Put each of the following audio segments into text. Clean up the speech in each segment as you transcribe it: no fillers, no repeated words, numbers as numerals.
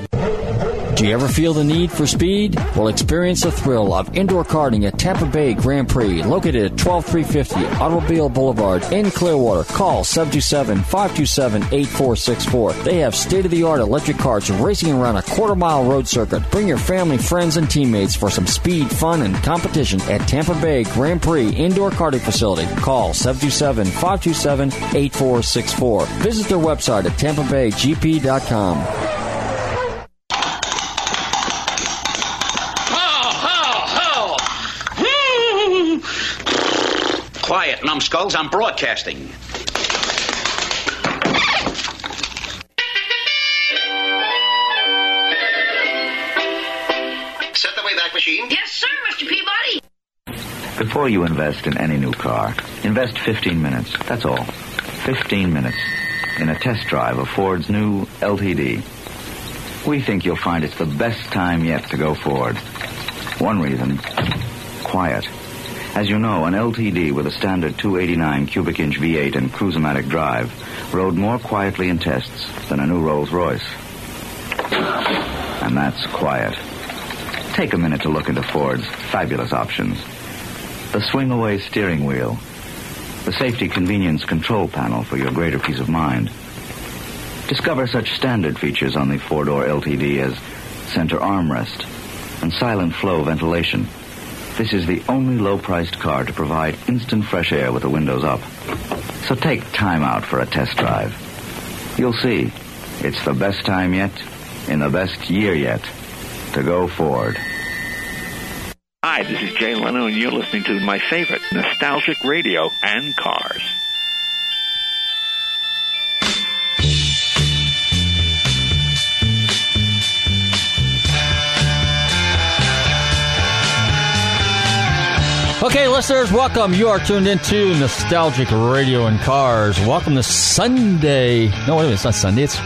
Do you ever feel the need for speed? Well, experience the thrill of indoor karting at Tampa Bay Grand Prix, located at 12350 Automobile Boulevard in Clearwater. Call 727-527-8464. They have state-of-the-art electric karts racing around a quarter-mile road circuit. Bring your family, friends, and teammates for some speed, fun, and competition at Tampa Bay Grand Prix Indoor Karting Facility. Call 727-527-8464. Visit their website at tampabaygp.com. Quiet, numbskulls, I'm broadcasting. Set the Wayback Machine. Yes, sir, Mr. Peabody. Before you invest in any new car, invest 15 minutes. That's all. 15 minutes in a test drive of Ford's new LTD. We think you'll find it's the best time yet to go Ford. One reason, quiet. As you know, an LTD with a standard 289 cubic inch V8 and cruise-o-matic drive rode more quietly in tests than a new Rolls-Royce. And that's quiet. Take a minute to look into Ford's fabulous options. The swing-away steering wheel. The safety convenience control panel for your greater peace of mind. Discover such standard features on the four-door LTD as center armrest and silent flow ventilation. This is the only low-priced car to provide instant fresh air with the windows up. So take time out for a test drive. You'll see, it's the best time yet, in the best year yet, to go Ford. Hi, this is Jay Leno, and you're listening to my favorite, Nostalgic Radio and Cars. Okay, listeners, welcome. You are tuned into Nostalgic Radio and Cars. Welcome to Sunday. No, wait a minute. It's not Sunday. It's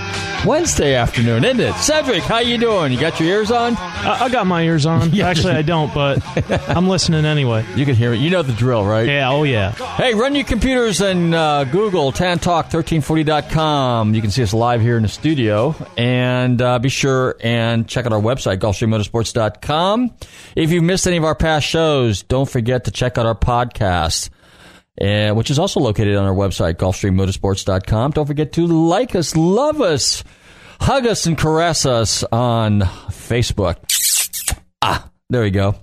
Wednesday afternoon, isn't it? Cedric, how you doing? You got your ears on? I got my ears on. Yeah. Actually, I don't, but I'm listening anyway. You can hear it. You know the drill, right? Yeah, oh yeah. Hey, run your computers and Google tantalk1340.com. You can see us live here in the studio. And be sure and check out our website, Gulfstream Motorsports.com. If you've missed any of our past shows, don't forget to check out our podcast, which is also located on our website, GulfstreamMotorsports.com. Don't forget to like us, love us, hug us, and caress us on Facebook. Ah, there we go.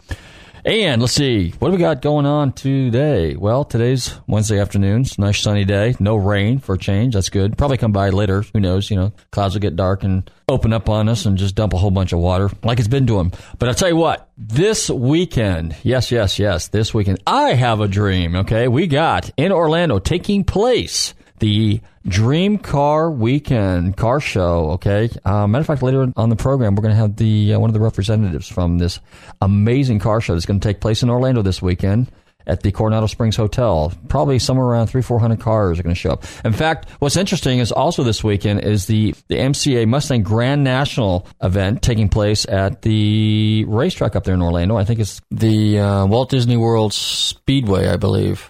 And let's see, what do we got going on today? Well, today's Wednesday afternoon. It's a nice sunny day. No rain for a change. That's good. Probably come by later. Who knows? You know, clouds will get dark and open up on us and just dump a whole bunch of water like it's been doing. But I'll tell you what, this weekend, yes, this weekend, I have a dream, okay? We got in Orlando taking place the Dream Car Weekend car show, okay? Matter of fact, later on the program, we're going to have the one of the representatives from this amazing car show that's going to take place in Orlando this weekend at the Coronado Springs Hotel. Probably somewhere around 300-400 cars are going to show up. In fact, what's interesting is also this weekend is the MCA Mustang Grand National event taking place at the racetrack up there in Orlando. I think it's the Walt Disney World Speedway, I believe.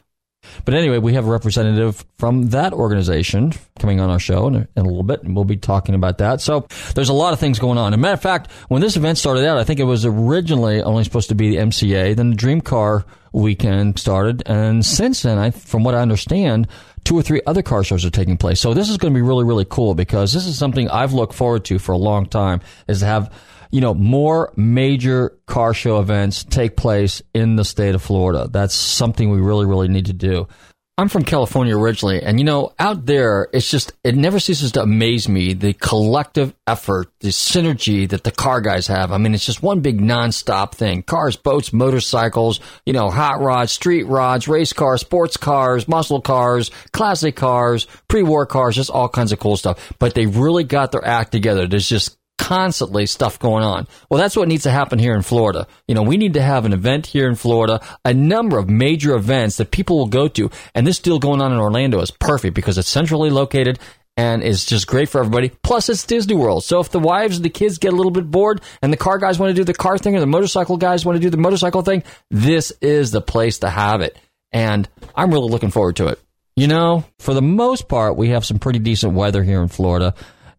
But anyway, we have a representative from that organization coming on our show in a little bit, and we'll be talking about that. So there's a lot of things going on. As a matter of fact, when this event started out, I think it was originally only supposed to be the MCA. Then the Dream Car Weekend started, and since then, from what I understand, 2 or 3 other car shows are taking place. So this is going to be really, really cool because this is something I've looked forward to for a long time, is to have, you know, more major car show events take place in the state of Florida. That's something we really, really need to do. I'm from California originally, and, you know, out there, it's just, it never ceases to amaze me, the collective effort, the synergy that the car guys have. I mean, it's just one big nonstop thing. Cars, boats, motorcycles, you know, hot rods, street rods, race cars, sports cars, muscle cars, classic cars, pre-war cars, just all kinds of cool stuff. But they really got their act together. There's just constantly stuff going on. Well, that's what needs to happen here in Florida. You know, we need to have an event here in Florida, a number of major events that people will go to. And this deal going on in Orlando is perfect because it's centrally located and is just great for everybody. Plus, it's Disney World. So if the wives and the kids get a little bit bored and the car guys want to do the car thing or the motorcycle guys want to do the motorcycle thing, this is the place to have it. And I'm really looking forward to it. You know, for the most part, we have some pretty decent weather here in Florida.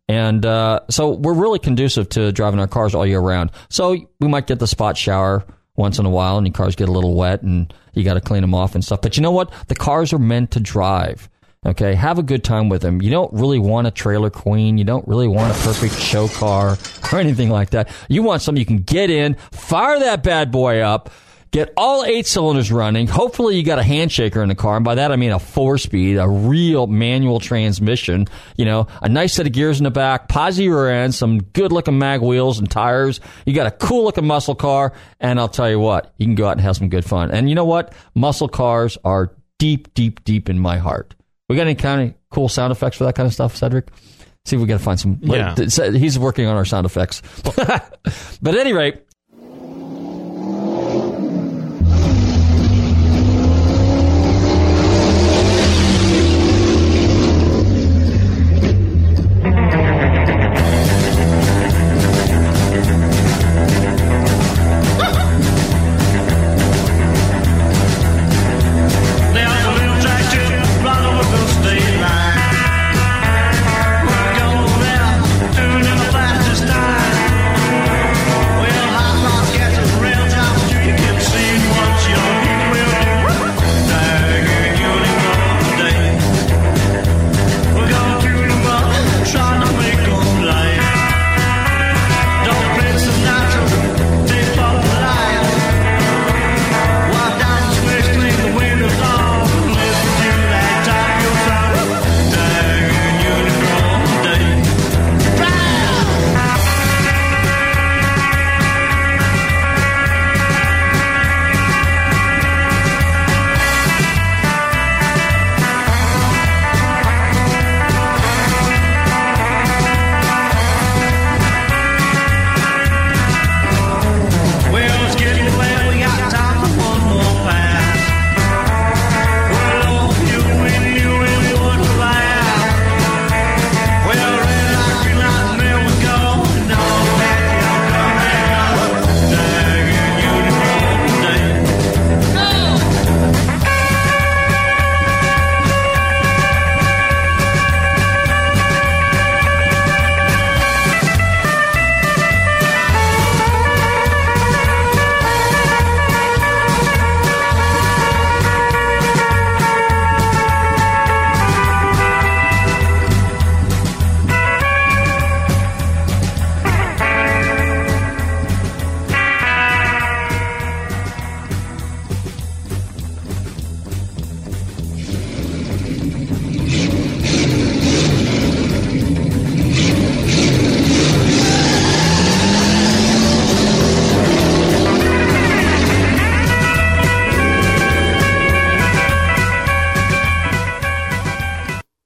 And so we're really conducive to driving our cars all year round. So we might get the spot shower once in a while and your cars get a little wet and you got to clean them off and stuff. But you know what? The cars are meant to drive. Okay, have a good time with them. You don't really want a trailer queen. You don't really want a perfect show car or anything like that. You want something you can get in, fire that bad boy up, get all 8 cylinders running. Hopefully you got a handshaker in the car. And by that, I mean a 4-speed, a real manual transmission, you know, a nice set of gears in the back, posi rear end, some good looking mag wheels and tires. You got a cool looking muscle car. And I'll tell you what, you can go out and have some good fun. And you know what? Muscle cars are deep, deep, deep in my heart. We got any kind of cool sound effects for that kind of stuff, Cedric? See if we got to find some. Yeah. He's working on our sound effects. But at any rate.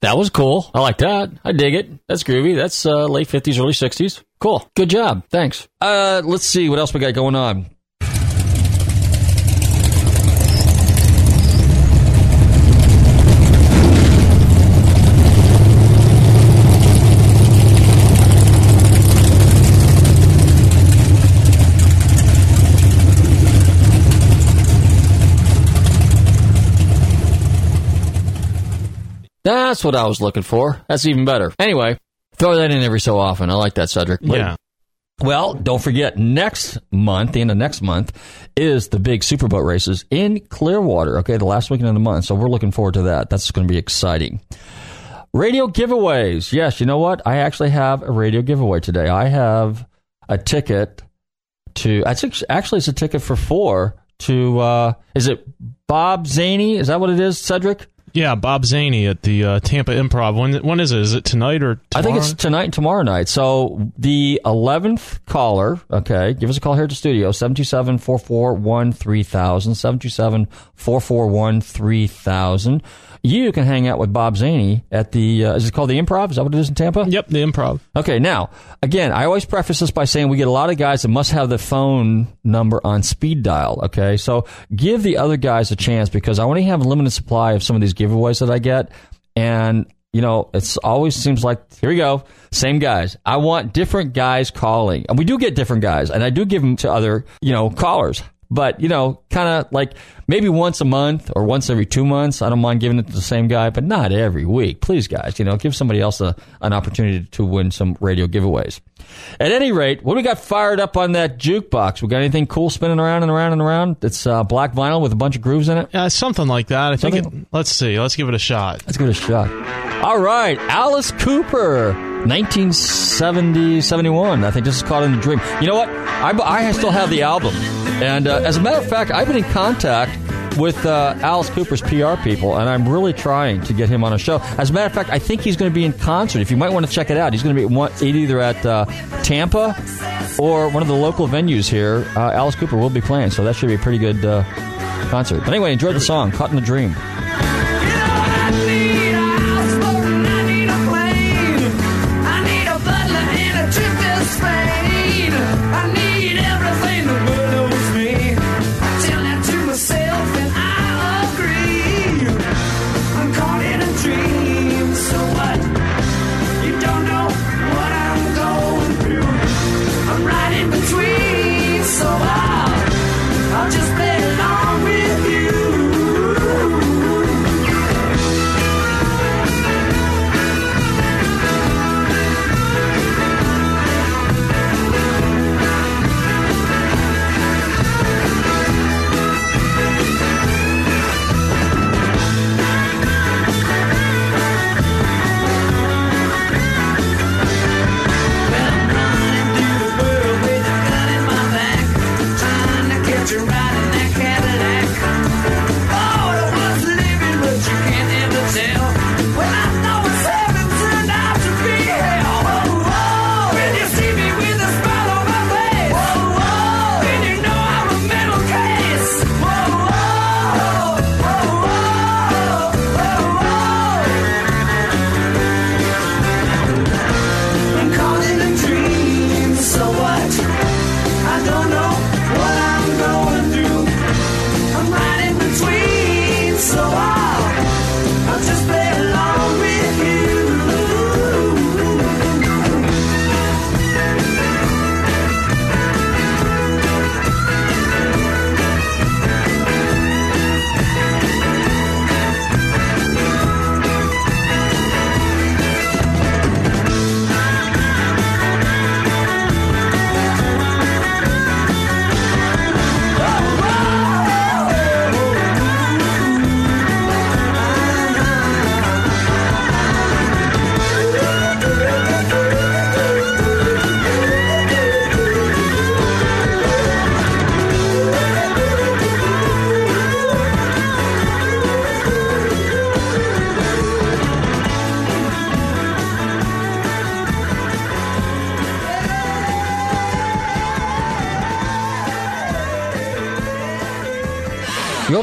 That was cool. I like that. I dig it. That's groovy. That's late 50s, early 60s. Cool. Good job. Thanks. Let's see what else we got going on. That's what I was looking for. That's even better. Anyway, throw that in every so often. I like that, Cedric. Yeah. Well, don't forget, next month, the end of next month, is the big superboat races in Clearwater. Okay, the last weekend of the month. So we're looking forward to that. That's going to be exciting. Radio giveaways. Yes, you know what? I actually have a radio giveaway today. I have a ticket to, I think actually it's a ticket for 4 to, is it Bob Zaney? Is that what it is, Cedric? Yeah, Bob Zaney at the Tampa Improv. When is it? Is it tonight or tomorrow? I think it's tonight and tomorrow night. So the 11th caller, okay, give us a call here at the studio, 727-441-3000, 727-441-3000. You can hang out with Bob Zaney at the, is it called the Improv? Is that what it is in Tampa? Yep, the Improv. Okay, now, again, I always preface this by saying we get a lot of guys that must have the phone number on speed dial, okay? So give the other guys a chance because I only have a limited supply of some of these giveaways that I get. And, you know, it's always seems like, here we go, same guys. I want different guys calling. And we do get different guys, and I do give them to other, you know, callers. But, you know, kind of like maybe once a month or once every 2 months. I don't mind giving it to the same guy, but not every week. Please, guys, you know, give somebody else an opportunity to win some radio giveaways. At any rate, what do we got fired up on that jukebox? We got anything cool spinning around and around and around? It's black vinyl with a bunch of grooves in it? Yeah, something like that. I think let's see. Let's give it a shot. Let's give it a shot. All right. Alice Cooper, 1970-71. I think this is caught in the dream. You know what? I still have the album. And as a matter of fact, I've been in contact with Alice Cooper's PR people, and I'm really trying to get him on a show. As a matter of fact, I think he's going to be in concert. If you might want to check it out, he's going to be either at Tampa or one of the local venues here. Alice Cooper will be playing, so that should be a pretty good concert. But anyway, enjoy the song, Caught in the Dream.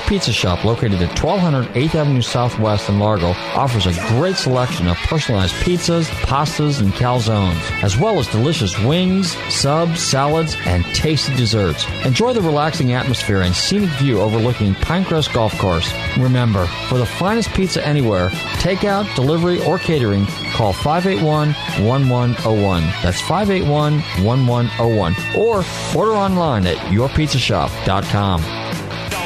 Pizza Shop, located at 1200 8th Avenue Southwest in Largo, offers a great selection of personalized pizzas, pastas, and calzones, as well as delicious wings, subs, salads, and tasty desserts. Enjoy the relaxing atmosphere and scenic view overlooking Pinecrest Golf Course. Remember, for the finest pizza anywhere, takeout, delivery, or catering, call 581-1101. That's 581-1101. Or order online at yourpizzashop.com.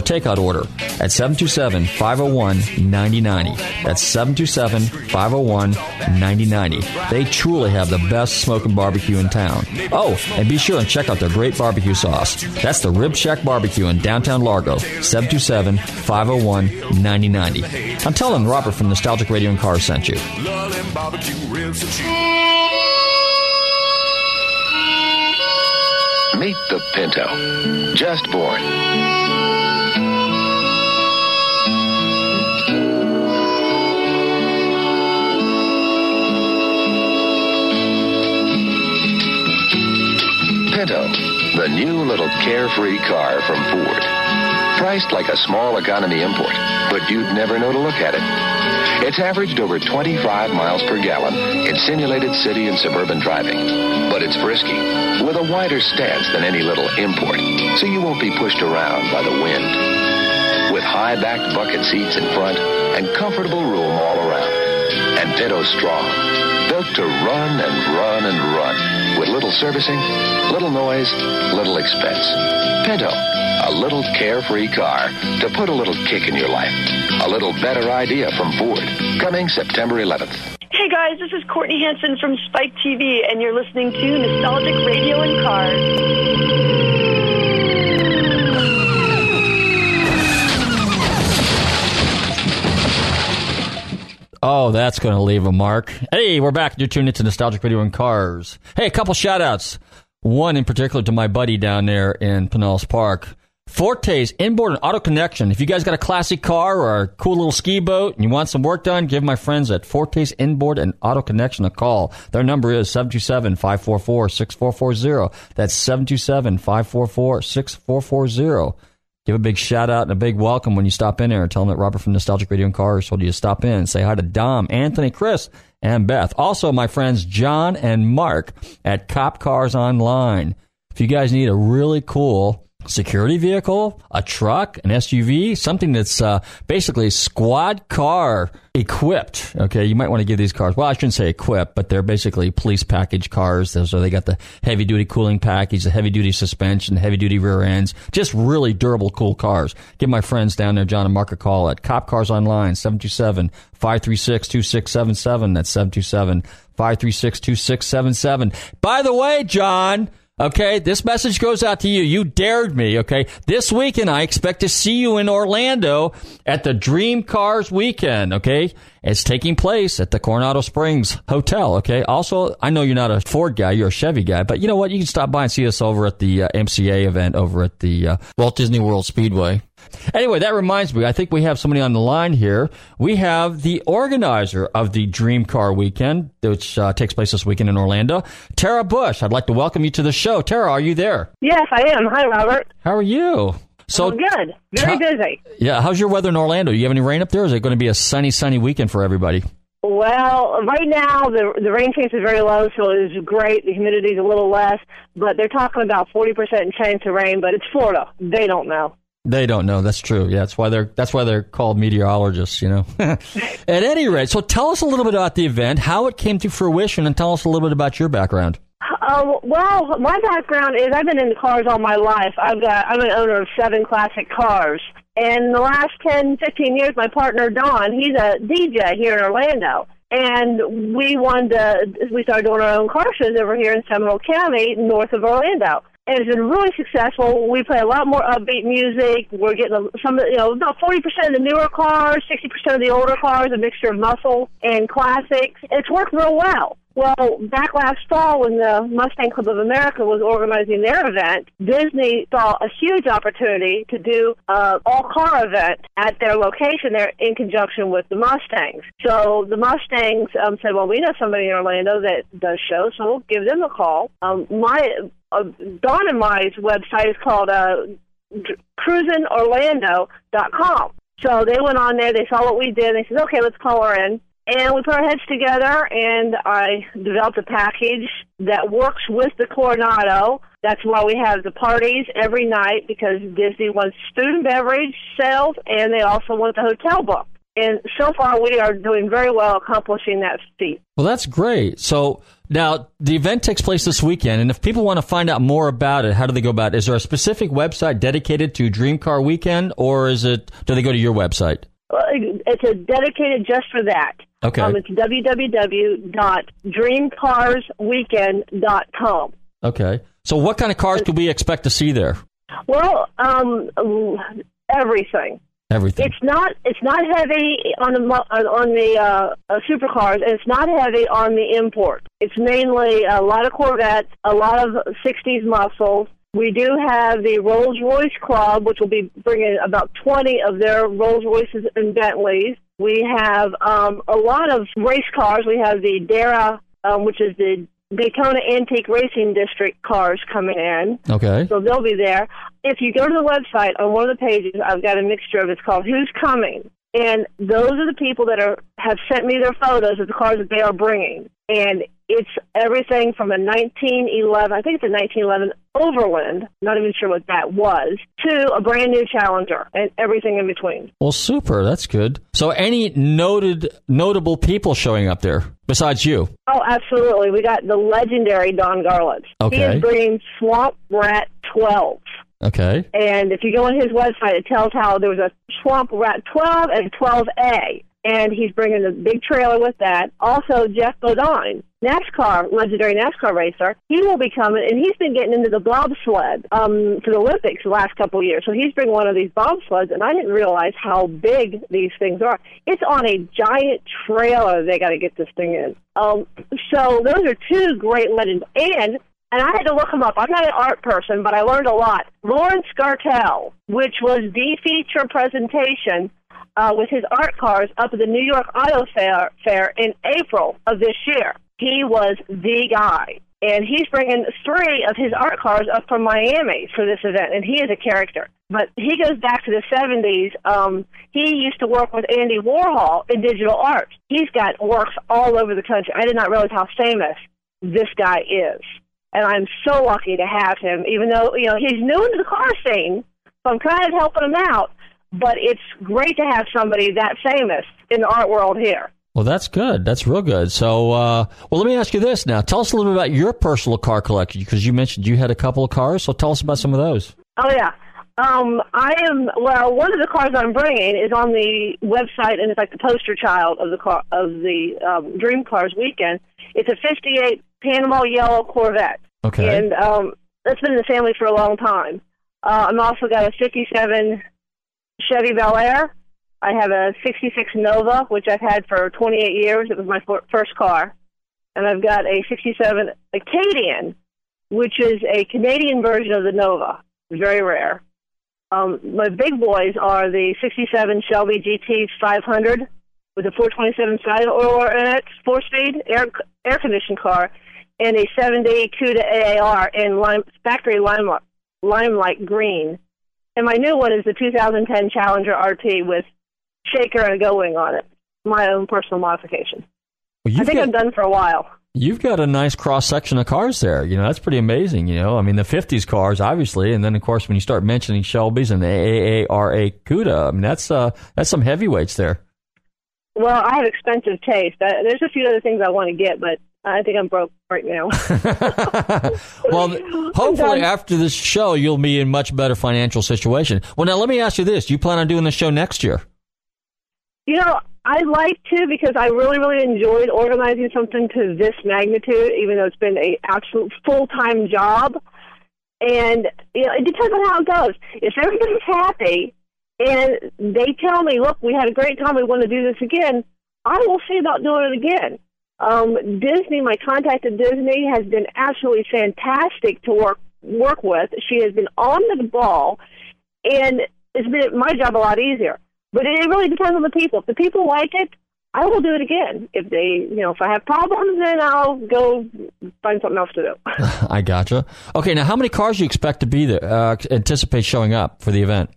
or takeout order at 727-501-9090. That's 727-501-9090. They truly have the best smoking barbecue in town. Oh, and be sure and check out their great barbecue sauce. That's the Rib Shack Barbecue in downtown Largo, 727-501-9090. I'm telling Robert from Nostalgic Radio and Cars sent you. Meet the Pinto, just born. Pinto, the new little carefree car from Ford. Priced like a small economy import, but you'd never know to look at it. It's averaged over 25 miles per gallon in simulated city and suburban driving. But it's frisky, with a wider stance than any little import, so you won't be pushed around by the wind. With high-backed bucket seats in front and comfortable room all around. And Pinto's strong, built to run and run and run, with little servicing, little noise, little expense. Pinto, a little carefree car to put a little kick in your life. A little better idea from Ford, coming September 11th. Hey guys, this is Courtney Hansen from Spike TV, and you're listening to Nostalgic Radio and Cars. Oh, that's going to leave a mark. Hey, we're back. You're tuned into Nostalgic Radio and Cars. Hey, a couple shout-outs. One in particular to my buddy down there in Pinellas Park. Forte's Inboard and Auto Connection. If you guys got a classic car or a cool little ski boat and you want some work done, give my friends at Forte's Inboard and Auto Connection a call. Their number is 727-544-6440. That's 727-544-6440. Give a big shout-out and a big welcome when you stop in there. Tell them that Robert from Nostalgic Radio and Cars told you to stop in. Say hi to Dom, Anthony, Chris, and Beth. Also, my friends John and Mark at Cop Cars Online. If you guys need a really cool security vehicle, a truck, an SUV, something that's basically squad car equipped. Okay, you might want to give these cars, well, I shouldn't say equipped, but they're basically police package cars. So they got the heavy-duty cooling package, the heavy-duty suspension, the heavy-duty rear ends, just really durable, cool cars. Give my friends down there, John and Mark, a call at Cop Cars Online, 727-536-2677. That's 727-536-2677. By the way, John, okay, this message goes out to you. You dared me, okay? This weekend, I expect to see you in Orlando at the Dream Cars Weekend, okay? It's taking place at the Coronado Springs Hotel, okay? Also, I know you're not a Ford guy, you're a Chevy guy, but you know what? You can stop by and see us over at the MCA event over at the Walt Disney World Speedway. Anyway, that reminds me, I think we have somebody on the line here. We have the organizer of the Dream Car Weekend, which takes place this weekend in Orlando, Tara Bush. I'd like to welcome you to the show. Tara, are you there? Yes, I am. Hi, Robert. How are you? So good. Very busy. Yeah, how's your weather in Orlando? Do you have any rain up there, or is it going to be a sunny, sunny weekend for everybody? Well, right now, the rain chance is very low, so it's great. The humidity's a little less, but they're talking about 40% chance of rain, but it's Florida. They don't know. They don't know. That's true. Yeah, that's why they're called meteorologists, you know. At any rate, so tell us a little bit about the event, how it came to fruition, and tell us a little bit about your background. Well, my background is I've been in cars all my life. I'm an owner of 7 classic cars. And the last 10, 15 years, my partner, Don, he's a DJ here in Orlando. And we started doing our own car shows over here in Seminole County, north of Orlando. And it's been really successful. We play a lot more upbeat music. We're getting about 40% of the newer cars, 60% of the older cars, a mixture of muscle and classics. It's worked real well. Well, back last fall when the Mustang Club of America was organizing their event, Disney saw a huge opportunity to do an all-car event at their location there in conjunction with the Mustangs. So the Mustangs said, well, we know somebody in Orlando that does shows, so we'll give them a call. Don and my website is called cruisin'Orlando.com. So they went on there, they saw what we did, and they said, okay, let's call her in. And we put our heads together, and I developed a package that works with the Coronado. That's why we have the parties every night, because Disney wants food and beverage sales, and they also want the hotel booked. And so far, we are doing very well accomplishing that feat. Well, that's great. So now the event takes place this weekend, and if people want to find out more about it, how do they go about it? Is there a specific website dedicated to Dream Car Weekend, or is it? Do they go to your website? Well, it's a dedicated just for that. Okay. It's www.dreamcarsweekend.com. Okay. So what kind of cars could we expect to see there? Well, everything. Everything. It's not heavy on the supercars, and it's not heavy on the import. It's mainly a lot of Corvettes, a lot of 60s muscles. We do have the Rolls-Royce Club, which will be bringing about 20 of their Rolls-Royces and Bentleys. We have a lot of race cars. We have the Dara, which is the Daytona Antique Racing District cars coming in. Okay. So they'll be there. If you go to the website, on one of the pages, I've got a mixture of it's called Who's Coming. And those are the people that have sent me their photos of the cars that they are bringing. And it's everything from a 1911, I think it's a 1911 Overland, not even sure what that was, to a brand new Challenger and everything in between. Well, super. That's good. So any notable people showing up there besides you? Oh, absolutely. We got the legendary Don Garland. Okay. He is bringing Swamp Rat 12. Okay. And if you go on his website, it tells how there was a Swamp Rat 12 and 12A. And he's bringing a big trailer with that. Also, Jeff Bodine, legendary NASCAR racer, he will be coming, and he's been getting into the bobsled for the Olympics the last couple of years. So he's bringing one of these bobsleds, and I didn't realize how big these things are. It's on a giant trailer they got to get this thing in. So those are two great legends. And I had to look him up. I'm not an art person, but I learned a lot. Lawrence Gartell, which was the feature presentation with his art cars up at the New York Auto Fair in April of this year. He was the guy. And he's bringing three of his art cars up from Miami for this event, and he is a character. But he goes back to the 70s. He used to work with Andy Warhol in digital art. He's got works all over the country. I did not realize how famous this guy is. And I'm so lucky to have him, even though, you know, he's new into the car scene, so I'm kind of helping him out. But it's great to have somebody that famous in the art world here. Well, that's good. That's real good. So, well, let me ask you this now. Tell us a little bit about your personal car collection, because you mentioned you had a couple of cars. So tell us about some of those. Oh, yeah. One of the cars I'm bringing is on the website, and it's like the poster child of the car, of the Dream Cars Weekend. It's a 58 Panama Yellow Corvette. Okay. And that's been in the family for a long time. I've also got a 57... Chevy Bel Air. I have a 66 Nova, which I've had for 28 years. It was my first car. And I've got a 67 Acadian, which is a Canadian version of the Nova. Very rare. My big boys are the 67 Shelby GT 500 with a 427 side oiler in it, 4-speed, air-conditioned car, and a 70 Cuda AAR in factory limelight green. And my new one is the 2010 Challenger RT with shaker and go wing on it. My own personal modification. Well, I'm done for a while. You've got a nice cross-section of cars there. You know, that's pretty amazing, you know. I mean, the 50s cars, obviously. And then, of course, when you start mentioning Shelby's and the AARA Cuda, I mean, that's some heavyweights there. Well, I have expensive taste. There's a few other things I want to get, but I think I'm broke right now. Well, hopefully after this show, you'll be in much better financial situation. Well, now, let me ask you this. Do you plan on doing the show next year? You know, I'd like to, because I really, really enjoyed organizing something to this magnitude, even though it's been an absolute full-time job. And, you know, it depends on how it goes. If everybody's happy and they tell me, look, we had a great time, we want to do this again, I will see about doing it again. Disney, my contact at Disney has been absolutely fantastic to work with. She has been on the ball, and it's made my job a lot easier. But it really depends on the people. If the people like it, I will do it again. If they, you know, if I have problems, then I'll go find something else to do. I gotcha. Okay, now how many cars do you expect to be there? Anticipate showing up for the event?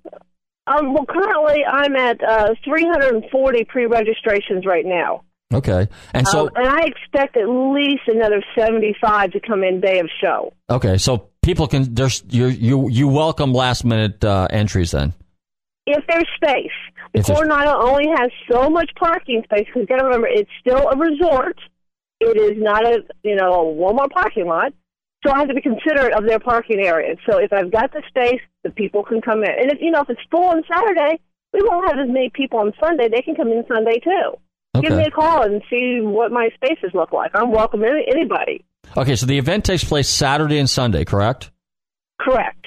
Well, currently I'm at 340 pre-registrations right now. Okay. And so, and I expect at least another 75 to come in day of show. Okay. So people can, you welcome last minute entries then? If there's space. Coronado only has so much parking space, because you've got to remember, it's still a resort. It is not a, you know, a Walmart parking lot. So I have to be considerate of their parking area. So if I've got the space, the people can come in. And if, you know, if it's full on Saturday, we won't have as many people on Sunday. They can come in Sunday too. Okay. Give me a call and see what my spaces look like. I'm welcoming anybody. Okay, so the event takes place Saturday and Sunday, correct? Correct.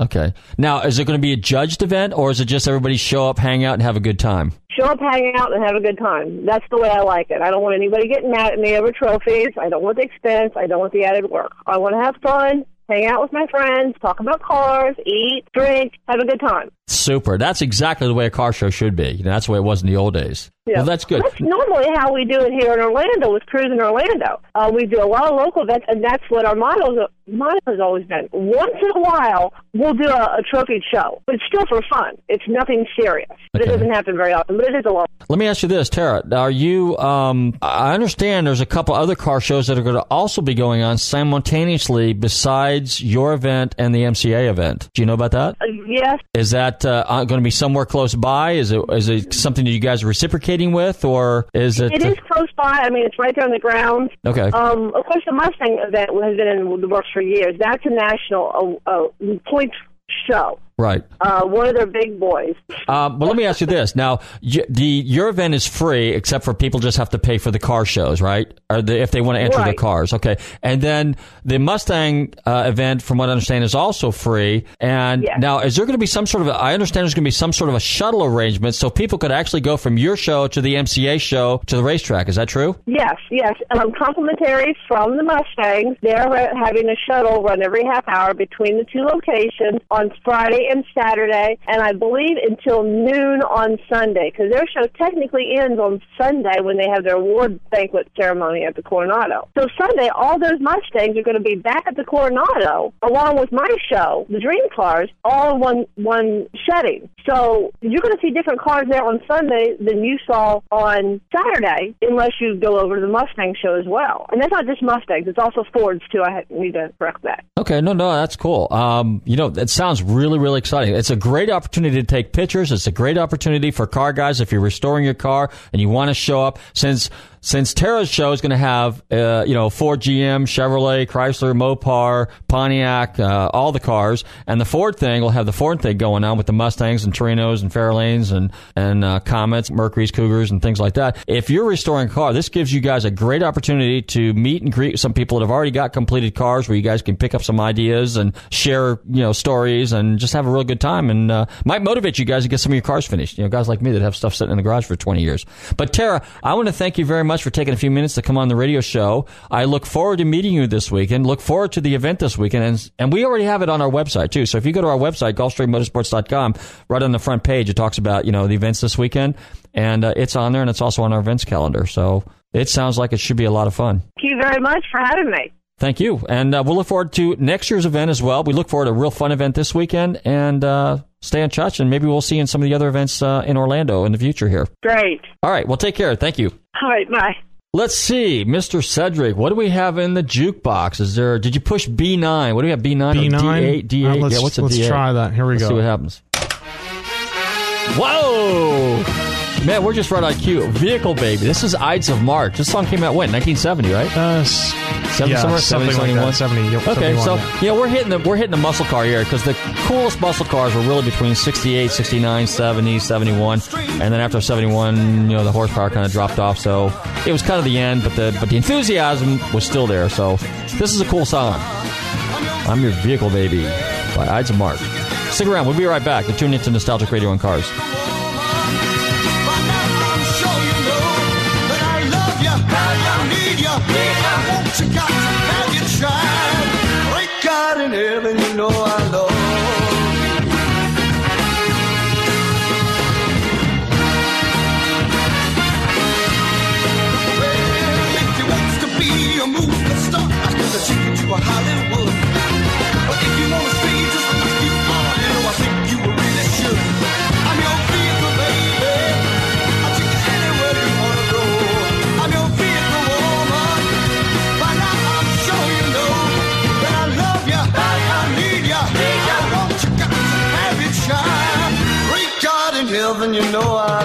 Okay. Now, is it going to be a judged event, or is it just everybody show up, hang out, and have a good time? Show up, hang out, and have a good time. That's the way I like it. I don't want anybody getting mad at me over trophies. I don't want the expense. I don't want the added work. I want to have fun, hang out with my friends, talk about cars, eat, drink, have a good time. Super. That's exactly the way a car show should be. You know, that's the way it was in the old days. Yeah. Well, that's good. That's normally how we do it here in Orlando with Cruise in Orlando. We do a lot of local events, and that's what our motto has always been. Once in a while, we'll do a trophy show, but it's still for fun. It's nothing serious. Okay. It doesn't happen very often, but it is a lot. Let me ask you this, Tara. Are you, I understand there's a couple other car shows that are going to also be going on simultaneously besides your event and the MCA event. Do you know about that? Yes. Is that going to be somewhere close by? Is it something that you guys are reciprocating with, or is it? It is close by. I mean, it's right there on the grounds. Okay. Of course, the Mustang event has been in the works for years. That's a national point show. Right. One of their big boys. Well, let me ask you this. Now, your event is free, except for people just have to pay for the car shows, right? Or if they want to enter their cars. Okay. And then the Mustang event, from what I understand, is also free. And now, is there going to be some sort of, I understand there's going to be some sort of a shuttle arrangement so people could actually go from your show to the MCA show to the racetrack. Is that true? Yes, yes. Complimentary from the Mustangs. They're having a shuttle run every half hour between the two locations on Friday and Saturday, and I believe until noon on Sunday, because their show technically ends on Sunday when they have their award banquet ceremony at the Coronado. So Sunday, all those Mustangs are going to be back at the Coronado, along with my show, the Dream Cars, all in one shedding. So you're going to see different cars there on Sunday than you saw on Saturday, unless you go over to the Mustang show as well. And that's not just Mustangs, it's also Fords too. I need to correct that. Okay, no, that's cool. You know, that sounds really exciting. It's a great opportunity to take pictures. It's a great opportunity for car guys if you're restoring your car and you want to show up. Since Tara's show is going to have, Ford, GM, Chevrolet, Chrysler, Mopar, Pontiac, all the cars, and the Ford thing will have the Ford thing going on with the Mustangs and Torinos and Fairlanes and Comets, Mercurys, Cougars, and things like that. If you're restoring a car, this gives you guys a great opportunity to meet and greet some people that have already got completed cars, where you guys can pick up some ideas and share, stories and just have a real good time, and might motivate you guys to get some of your cars finished. You know, guys like me that have stuff sitting in the garage for 20 years. But Tara, I want to thank you very much for taking a few minutes to come on the radio show. I look forward to meeting you this weekend. Look forward to the event this weekend. And we already have it on our website, too. So if you go to our website, GulfstreamMotorsports.com, right on the front page, it talks about, the events this weekend. And it's on there, and it's also on our events calendar. So it sounds like it should be a lot of fun. Thank you very much for having me. Thank you. And we'll look forward to next year's event as well. We look forward to a real fun event this weekend. And stay in touch, and maybe we'll see you in some of the other events in Orlando in the future here. Great. All right. Well, take care. Thank you. All right, bye. Let's see, Mr. Cedric, what do we have in the jukebox? Did you push B9? What do we have, B9 or D8? D8? What's a D8? Let's try that. Here we go. Let's see what happens. Whoa! Man, we're just right on cue. Vehicle Baby. This is Ides of March. This song came out when? 1970, right? 70, yep, okay, 71, so we're hitting the muscle car here, because the coolest muscle cars were really between 68, 69, 70, 71, and then after 71, the horsepower kind of dropped off. So it was kind of the end, but the enthusiasm was still there. So this is a cool song. I'm Your Vehicle Baby by Ides of March. Stick around. We'll be right back. You're tuned into Nostalgic Radio and Cars. You got to have your child. Great God in heaven, you know I love. Well, if you want to be a movie star, I'm gonna take you to Hollywood. But if you want to stay just like you are, I think you really should. I'm your vehicle, baby. I'll take you anywhere you wanna go. I'm your vehicle, woman. Heaven, you know I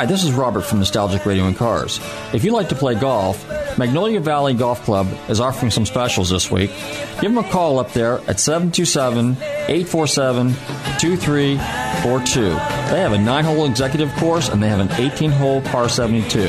Hi, this is Robert from Nostalgic Radio and Cars. If you like to play golf, Magnolia Valley Golf Club is offering some specials this week. Give them a call up there at 727-847-2342. They have a 9-hole executive course, and they have an 18-hole par 72.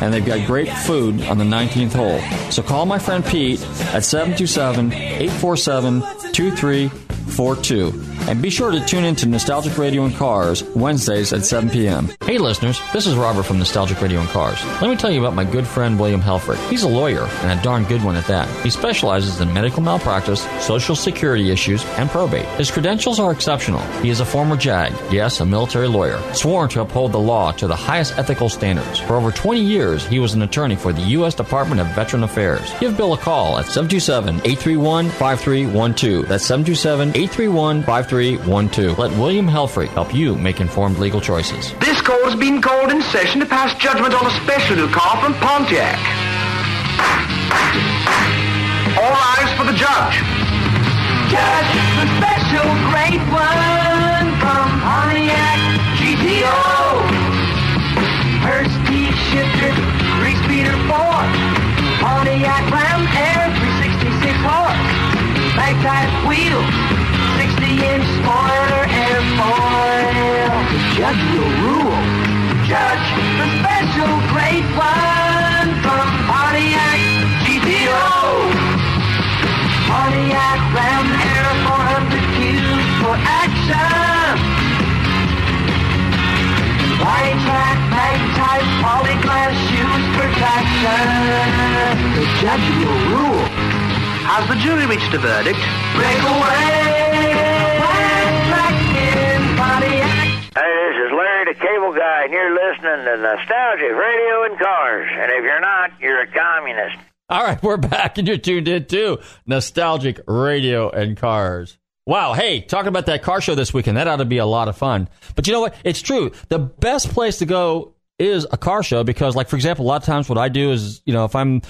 And they've got great food on the 19th hole. So call my friend Pete at 727-847-2342. And be sure to tune in to Nostalgic Radio and Cars Wednesdays at 7 p.m. Hey, listeners, this is Robert from Nostalgic Radio and Cars. Let me tell you about my good friend, William Helfrich. He's a lawyer, and a darn good one at that. He specializes in medical malpractice, social security issues, and probate. His credentials are exceptional. He is a former JAG, yes, a military lawyer, sworn to uphold the law to the highest ethical standards. For over 20 years, he was an attorney for the U.S. Department of Veteran Affairs. Give Bill a call at 727-831-5312. That's 727-831-5312. 312. Let William Helfrich help you make informed legal choices. This court has been called in session to pass judgment on a special new car from Pontiac. All eyes for the judge. Judge, the special great one from Pontiac GTO. First speed shifter, 3-speeder Ford. Pontiac Ram Air, 366 horse. Back-type wheels. 60-inch spoiler and foil. The judge will rule. Judge, the special great one from Pontiac GTO. Pontiac Ram Air 400 cues for action. Wide track, mag-type, polyglass shoes protection. The judge will rule. Has the jury reached a verdict? Break away. Hey, this is Larry the Cable Guy, and you're listening to Nostalgic Radio and Cars. And if you're not, you're a communist. All right, we're back, and you're tuned in to Nostalgic Radio and Cars. Wow, hey, talking about that car show this weekend, that ought to be a lot of fun. But you know what? It's true. The best place to go is a car show because, like, for example, a lot of times what I do is, you know, if I'm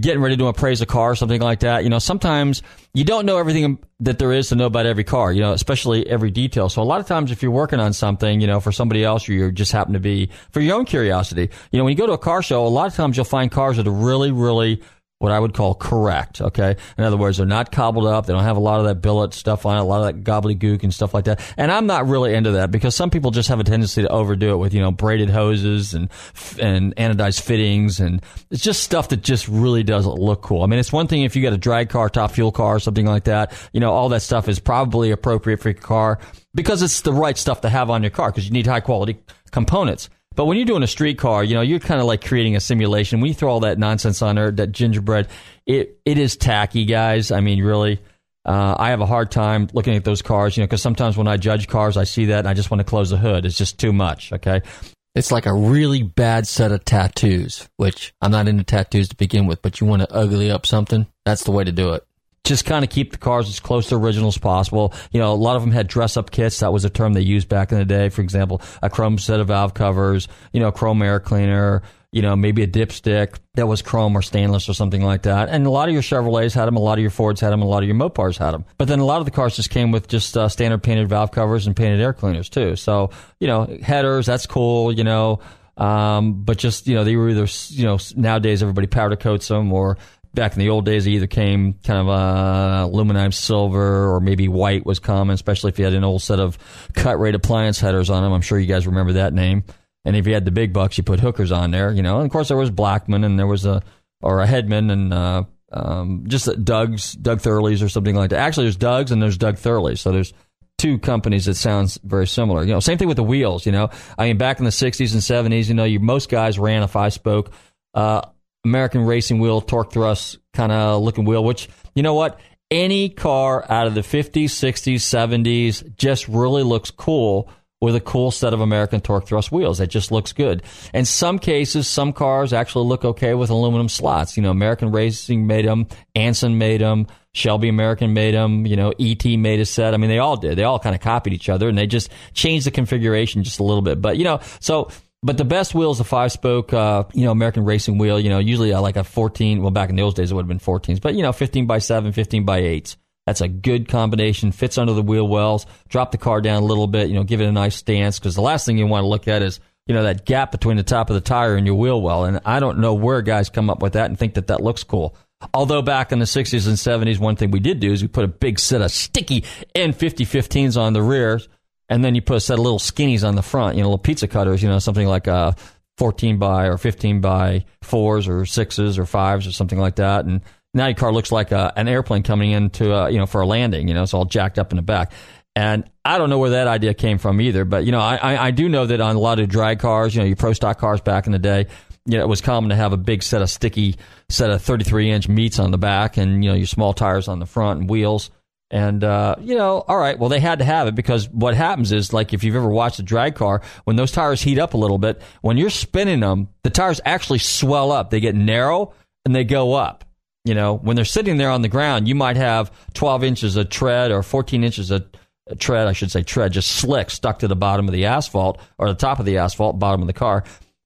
getting ready to appraise a car or something like that, you know, sometimes you don't know everything that there is to know about every car, you know, especially every detail. So a lot of times if you're working on something, you know, for somebody else, or you just happen to be for your own curiosity, you know, when you go to a car show, a lot of times you'll find cars that are really, really what I would call correct, okay? In other words, they're not cobbled up. They don't have a lot of that billet stuff on it, a lot of that gobbledygook and stuff like that. And I'm not really into that because some people just have a tendency to overdo it with, you know, braided hoses and anodized fittings. And it's just stuff that just really doesn't look cool. I mean, it's one thing if you got a drag car, top fuel car, something like that. You know, all that stuff is probably appropriate for your car because it's the right stuff to have on your car because you need high-quality components. But when you're doing a street car, you know, you're kind of like creating a simulation. When you throw all that nonsense on there, that gingerbread, it is tacky, guys. I mean, really, I have a hard time looking at those cars, you know, because sometimes when I judge cars, I see that and I just want to close the hood. It's just too much, okay? It's like a really bad set of tattoos, which I'm not into tattoos to begin with, but you want to ugly up something? That's the way to do it. Just kind of keep the cars as close to original as possible. You know, a lot of them had dress-up kits. That was a term they used back in the day. For example, a chrome set of valve covers, you know, chrome air cleaner, you know, maybe a dipstick that was chrome or stainless or something like that. And a lot of your Chevrolets had them, a lot of your Fords had them, a lot of your Mopars had them. But then a lot of the cars just came with just standard painted valve covers and painted air cleaners too. So, you know, headers, that's cool, you know. But just, you know, they were either, you know, nowadays everybody powder coats them or... Back in the old days, it either came kind of aluminum silver or maybe white was common, especially if you had an old set of cut-rate appliance headers on them. I'm sure you guys remember that name. And if you had the big bucks, you put hookers on there, you know. And, of course, there was Blackman and there was a Headman and just Doug Thurley's or something like that. Actually, there's Doug's and there's Doug Thurley's. So there's two companies that sounds very similar. You know, same thing with the wheels, you know. I mean, back in the 60s and 70s, you know, most guys ran a five-spoke American racing wheel, torque thrust kind of looking wheel, which, you know what, any car out of the 50s, 60s, 70s just really looks cool with a cool set of American torque thrust wheels. It just looks good. In some cases, some cars actually look okay with aluminum slots. You know, American Racing made them, Anson made them, Shelby American made them, you know, ET made a set. I mean, they all did. They all kind of copied each other, and they just changed the configuration just a little bit. But, you know, But the best wheel is a five-spoke, you know, American racing wheel. You know, usually like a 14. Well, back in the old days, it would have been 14s. But, you know, 15 by 7, 15 by 8s. That's a good combination. Fits under the wheel wells. Drop the car down a little bit. You know, give it a nice stance. Because the last thing you want to look at is you know, that gap between the top of the tire and your wheel well. And I don't know where guys come up with that and think that that looks cool. Although back in the 60s and 70s, one thing we did do is we put a big set of sticky N5015s on the rear, and then you put a set of little skinnies on the front, you know, little pizza cutters, you know, something like 14 by or 15 by 4s or 6s or 5s or something like that. And now your car looks like an airplane coming into, you know, for a landing. You know, it's all jacked up in the back. And I don't know where that idea came from either. But, you know, I do know that on a lot of drag cars, you know, your pro stock cars back in the day, you know, it was common to have a big set of sticky set of 33-inch meats on the back and, you know, your small tires on the front and wheels. And, you know, all right, well, they had to have it because what happens is, like, if you've ever watched a drag car, when those tires heat up a little bit, when you're spinning them, the tires actually swell up. They get narrow and they go up. You know, when they're sitting there on the ground, you might have 12 inches of tread or 14 inches of tread, I should say tread, just slick stuck to the bottom of the asphalt or the top of the asphalt, bottom of the car.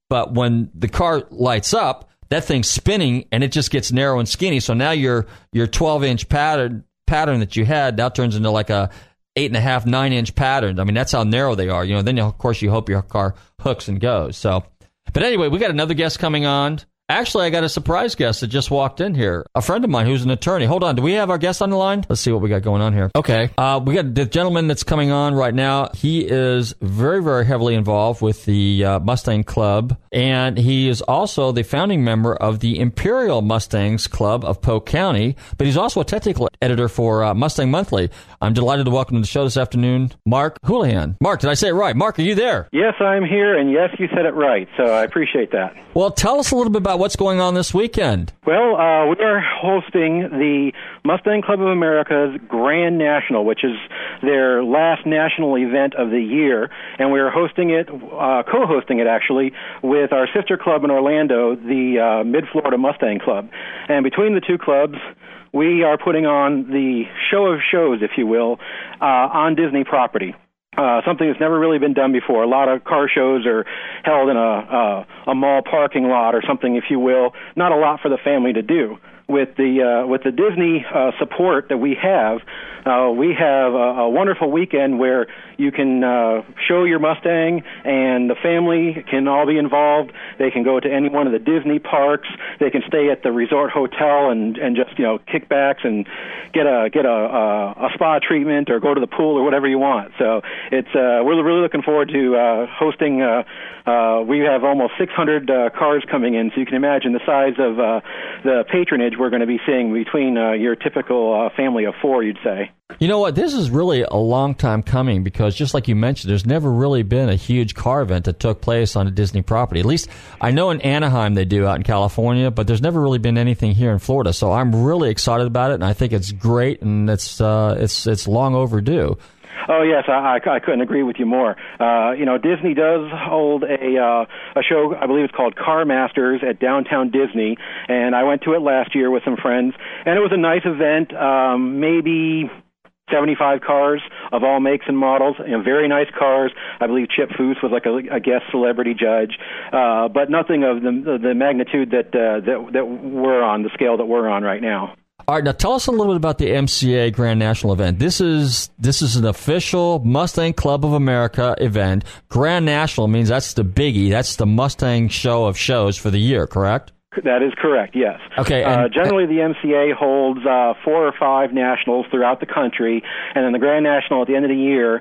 But when the car lights up, that thing's spinning and it just gets narrow and skinny. So now your 12-inch pattern that you had now turns into like a 8.5, 9-inch pattern. I mean, that's how narrow they are. You know, then, of course, you hope your car hooks and goes. So, but anyway, we got another guest coming on. Actually, I got a surprise guest that just walked in here. A friend of mine who's an attorney. Hold on. Do we have our guest on the line? Let's see what we got going on here. Okay. We got the gentleman that's coming on right now. He is very, very heavily involved with the Mustang Club. And he is also the founding member of the Imperial Mustangs Club of Polk County. But he's also a technical editor for Mustang Monthly. I'm delighted to welcome to the show this afternoon, Mark Houlihan. Mark, did I say it right? Mark, are you there? Yes, I'm here. And yes, you said it right. So I appreciate that. Well, tell us a little bit about what's going on this weekend. Well, we are hosting the Mustang Club of America's Grand National, which is their last national event of the year, and we are hosting it, co-hosting it actually, with our sister club in Orlando, the Mid-Florida Mustang Club. And between the two clubs, we are putting on the show of shows, if you will, on Disney property. Something that's never really been done before. A lot of car shows are held in a mall parking lot or something, if you will. Not a lot for the family to do. With the Disney support that we have a wonderful weekend where you can show your Mustang and the family can all be involved. They can go to any one of the Disney parks. They can stay at the resort hotel and just, you know, kickbacks and get a spa treatment or go to the pool or whatever you want. So it's we're really looking forward to hosting. We have almost 600 cars coming in, so you can imagine the size of the patronage we're going to be seeing between your typical family of four, you'd say. You know what? This is really a long time coming because, just like you mentioned, there's never really been a huge car event that took place on a Disney property. At least I know in Anaheim they do out in California, but there's never really been anything here in Florida. So I'm really excited about it, and I think it's great, and it's long overdue. Oh, yes, I couldn't agree with you more. You know, Disney does hold a show, I believe it's called Car Masters at Downtown Disney, and I went to it last year with some friends, and it was a nice event, maybe 75 cars of all makes and models, and very nice cars. I believe Chip Foose was like a guest celebrity judge, but nothing of the magnitude that we're on, the scale that we're on right now. All right, now tell us a little bit about the MCA Grand National event. This is an official Mustang Club of America event. Grand National means that's the biggie. That's the Mustang show of shows for the year, correct? That is correct, yes. Okay. Generally, the MCA holds 4 or 5 nationals throughout the country, and then the Grand National at the end of the year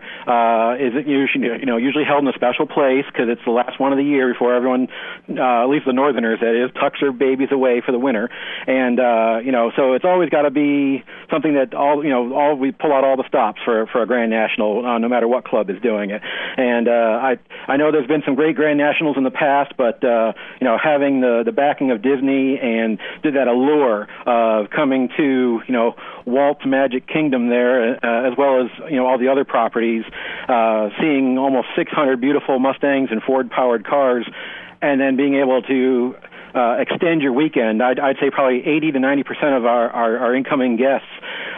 is usually held in a special place because it's the last one of the year before everyone, at least the northerners, that is, tucks their babies away for the winter. And, you know, so it's always got to be something that we pull out all the stops for a Grand National, no matter what club is doing it. And I know there's been some great Grand Nationals in the past, but, you know, having the backing of Disney and did that allure of coming to, you know, Walt's Magic Kingdom there, as well as, you know, all the other properties, seeing almost 600 beautiful Mustangs and Ford-powered cars, and then being able to extend your weekend. I'd say probably 80 to 90% of our incoming guests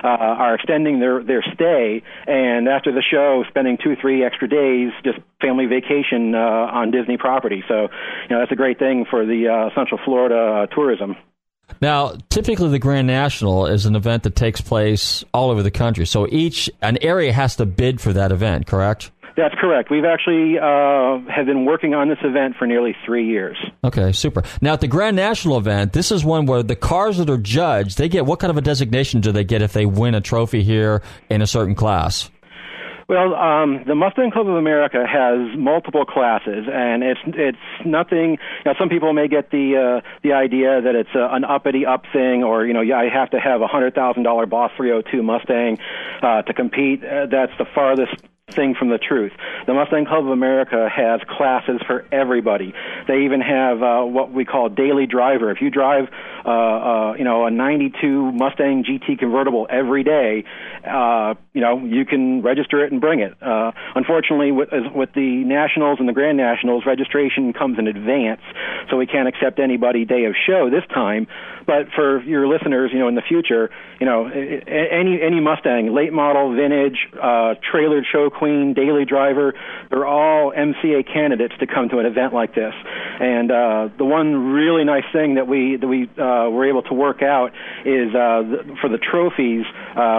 are extending their stay, and after the show, spending 2-3 extra days just family vacation on Disney property. So, you know, that's a great thing for the Central Florida tourism. Now, typically the Grand National is an event that takes place all over the country, so an area has to bid for that event, correct? That's correct. We've actually have been working on this event for nearly 3 years. Okay, super. Now, at the Grand National event, this is one where the cars that are judged, they get what kind of a designation do they get if they win a trophy here in a certain class? Well, the Mustang Club of America has multiple classes, and it's nothing. Now, some people may get the idea that it's an uppity up thing, or I have to have a $100,000 Boss 302 Mustang to compete. That's the farthest thing from the truth. The Mustang Club of America has classes for everybody. They even have what we call daily driver. If you drive, a 92 Mustang GT convertible every day, you can register it and bring it. Unfortunately, with the Nationals and the Grand Nationals, registration comes in advance, so we can't accept anybody day of show this time. But for your listeners, in the future, any Mustang, late model, vintage, trailered show queen, daily driver, they're all MCA candidates to come to an event like this. And the one really nice thing that we were able to work out is for the trophies,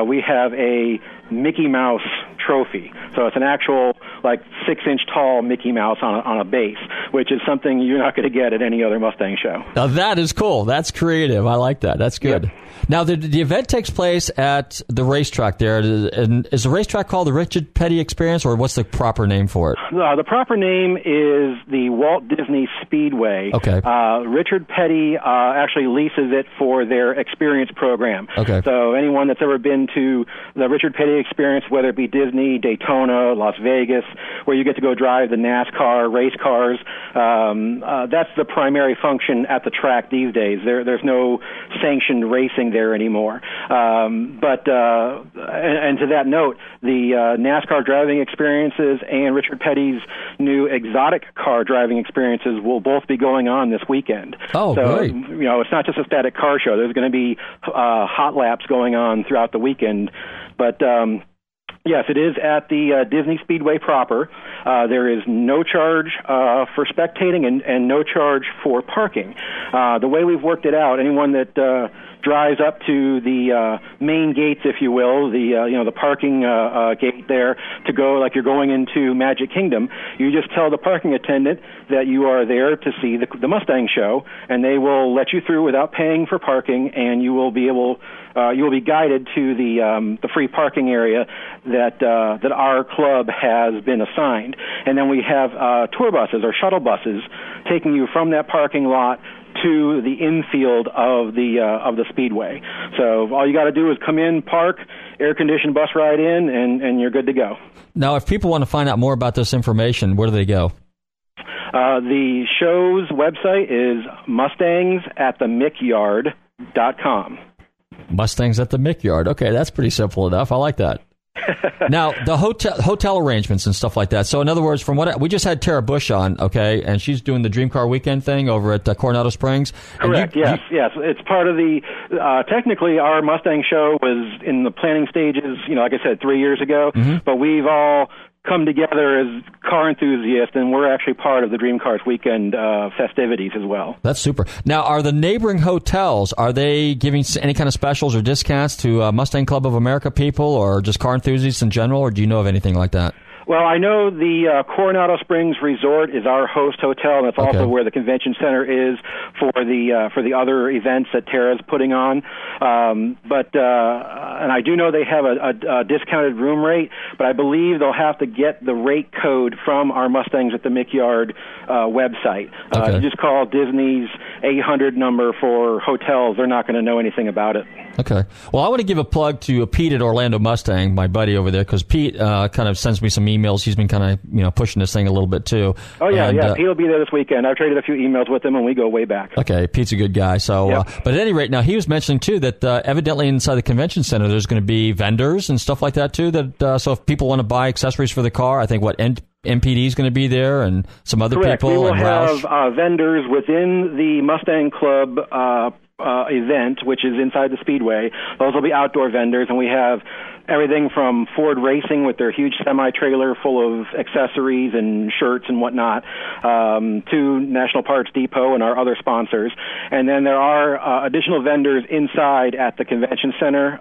we have a Mickey Mouse trophy. So it's an actual, 6-inch tall Mickey Mouse on a base, which is something you're not going to get at any other Mustang show. Now, that is cool. That's creative. I like that. That's good. Yep. Now, the event takes place at the racetrack there. Is the racetrack called the Richard Petty Experience, or what's the proper name for it? The proper name is the Walt Disney Speedway. Okay. Richard Petty actually leases it for their experience program. Okay. So anyone that's ever been to the Richard Petty Experience, whether it be Disney, Daytona, Las Vegas, where you get to go drive the NASCAR race cars. That's the primary function at the track these days. There's no sanctioned racing there anymore. But to that note, the NASCAR driving experiences and Richard Petty's new exotic car driving experiences will both be going on this weekend. Oh, so, great. It's not just a static car show. There's going to be hot laps going on throughout the weekend. But yes, it is at the Disney Speedway proper. There is no charge for spectating and no charge for parking. The way we've worked it out, anyone that drives up to the main gates, if you will, the parking gate there to go like you're going into Magic Kingdom, you just tell the parking attendant that you are there to see the Mustang show, and they will let you through without paying for parking, and you will be guided to the free parking area that our club has been assigned. And then we have tour buses or shuttle buses taking you from that parking lot to the infield of the speedway. So all you got to do is come in, park, air-conditioned bus ride in, and you're good to go. Now, if people want to find out more about this information, where do they go? The show's website is mustangsatthemickyard.com. Mustangs at the Mick Yard. Okay, that's pretty simple enough. I like that. Now, the hotel arrangements and stuff like that. So, in other words, from we just had Tara Bush on, okay, and she's doing the Dream Car Weekend thing over at Coronado Springs. Correct, yes. It's part of the, technically, our Mustang show was in the planning stages, like I said, 3 years ago, mm-hmm. But we've all come together as car enthusiasts, and we're actually part of the Dream Cars Weekend festivities as well. That's super. Now, are the neighboring hotels, are they giving any kind of specials or discounts to Mustang Club of America people or just car enthusiasts in general, or do you know of anything like that? Well, I know the Coronado Springs Resort is our host hotel, and it's also where the convention center is for the other events that Tara's putting on. And I do know they have a discounted room rate, but I believe they'll have to get the rate code from our Mustangs at the Mick Yard website. You just call Disney's 800 number for hotels. They're not going to know anything about it. Okay. Well, I want to give a plug to Pete at Orlando Mustang, my buddy over there, because Pete kind of sends me some emails. He's been kind of pushing this thing a little bit too. Oh yeah, yeah. Pete'll be there this weekend. I've traded a few emails with him, and we go way back. Okay, Pete's a good guy. So, yep. But at any rate, now he was mentioning too that evidently inside the convention center, there's going to be vendors and stuff like that too. That so if people want to buy accessories for the car, I think MPD is going to be there and some other Correct. People. We will have vendors within the Mustang Club event, which is inside the Speedway. Those will be outdoor vendors, and we have everything from Ford Racing with their huge semi-trailer full of accessories and shirts and whatnot, to National Parts Depot and our other sponsors. And then there are additional vendors inside at the convention center.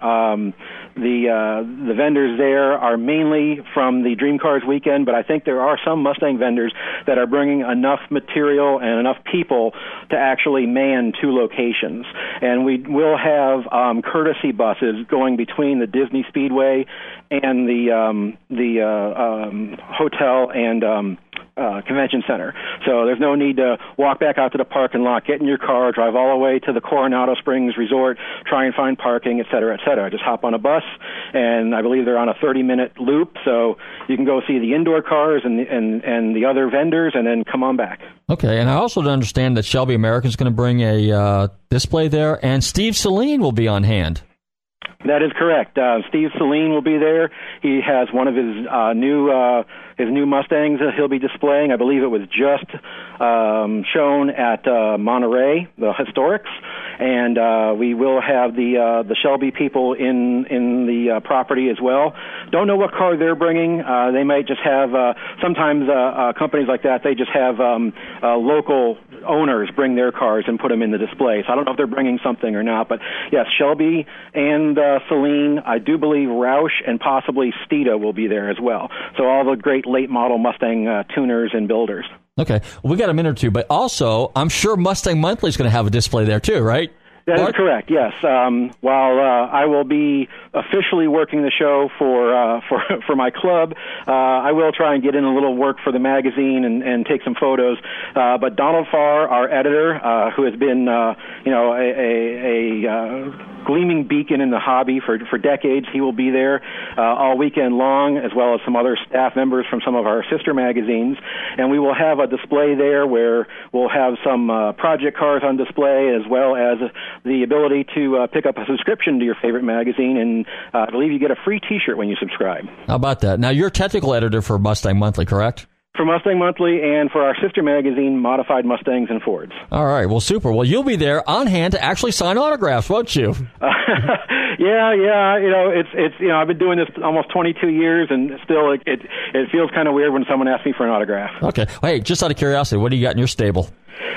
The vendors there are mainly from the Dream Cars Weekend, but I think there are some Mustang vendors that are bringing enough material and enough people to actually man two locations. And we will have courtesy buses going between the Disney Speedway and the hotel and convention center. So there's no need to walk back out to the parking lot, get in your car, drive all the way to the Coronado Springs Resort, try and find parking, et cetera, et cetera. Just hop on a bus, and I believe they're on a 30-minute loop, so you can go see the indoor cars and the other vendors, and then come on back. Okay, and I also understand that Shelby American's going to bring a display there, and Steve Saline will be on hand. That is correct. Steve Saline will be there. He has one of his new Mustangs that he'll be displaying. I believe it was just shown at Monterey, the Historics, and we will have the Shelby people in the property as well. Don't know what car they're bringing. They might just have sometimes companies like that. They just have local owners bring their cars and put them in the display. So I don't know if they're bringing something or not. But yes, Shelby and Saline, I do believe Roush and possibly Steeda will be there as well. So all the great late model Mustang tuners and builders. Okay, well, we got a minute or two, but also I'm sure Mustang Monthly is going to have a display there too, right? That is correct, yes. While I will be officially working the show for my club, I will try and get in a little work for the magazine and take some photos. But Donald Farr, our editor, who has been a gleaming beacon in the hobby for decades, he will be there all weekend long, as well as some other staff members from some of our sister magazines. And we will have a display there where we'll have some project cars on display, as well as the ability to pick up a subscription to your favorite magazine, and I believe you get a free T-shirt when you subscribe. How about that? Now, you're technical editor for Mustang Monthly, correct? For Mustang Monthly and for our sister magazine, Modified Mustangs and Fords. All right. Well, super. Well, you'll be there on hand to actually sign autographs, won't you? Yeah. It's I've been doing this almost 22 years, and still it feels kind of weird when someone asks me for an autograph. Okay. Hey, just out of curiosity, what do you got in your stable?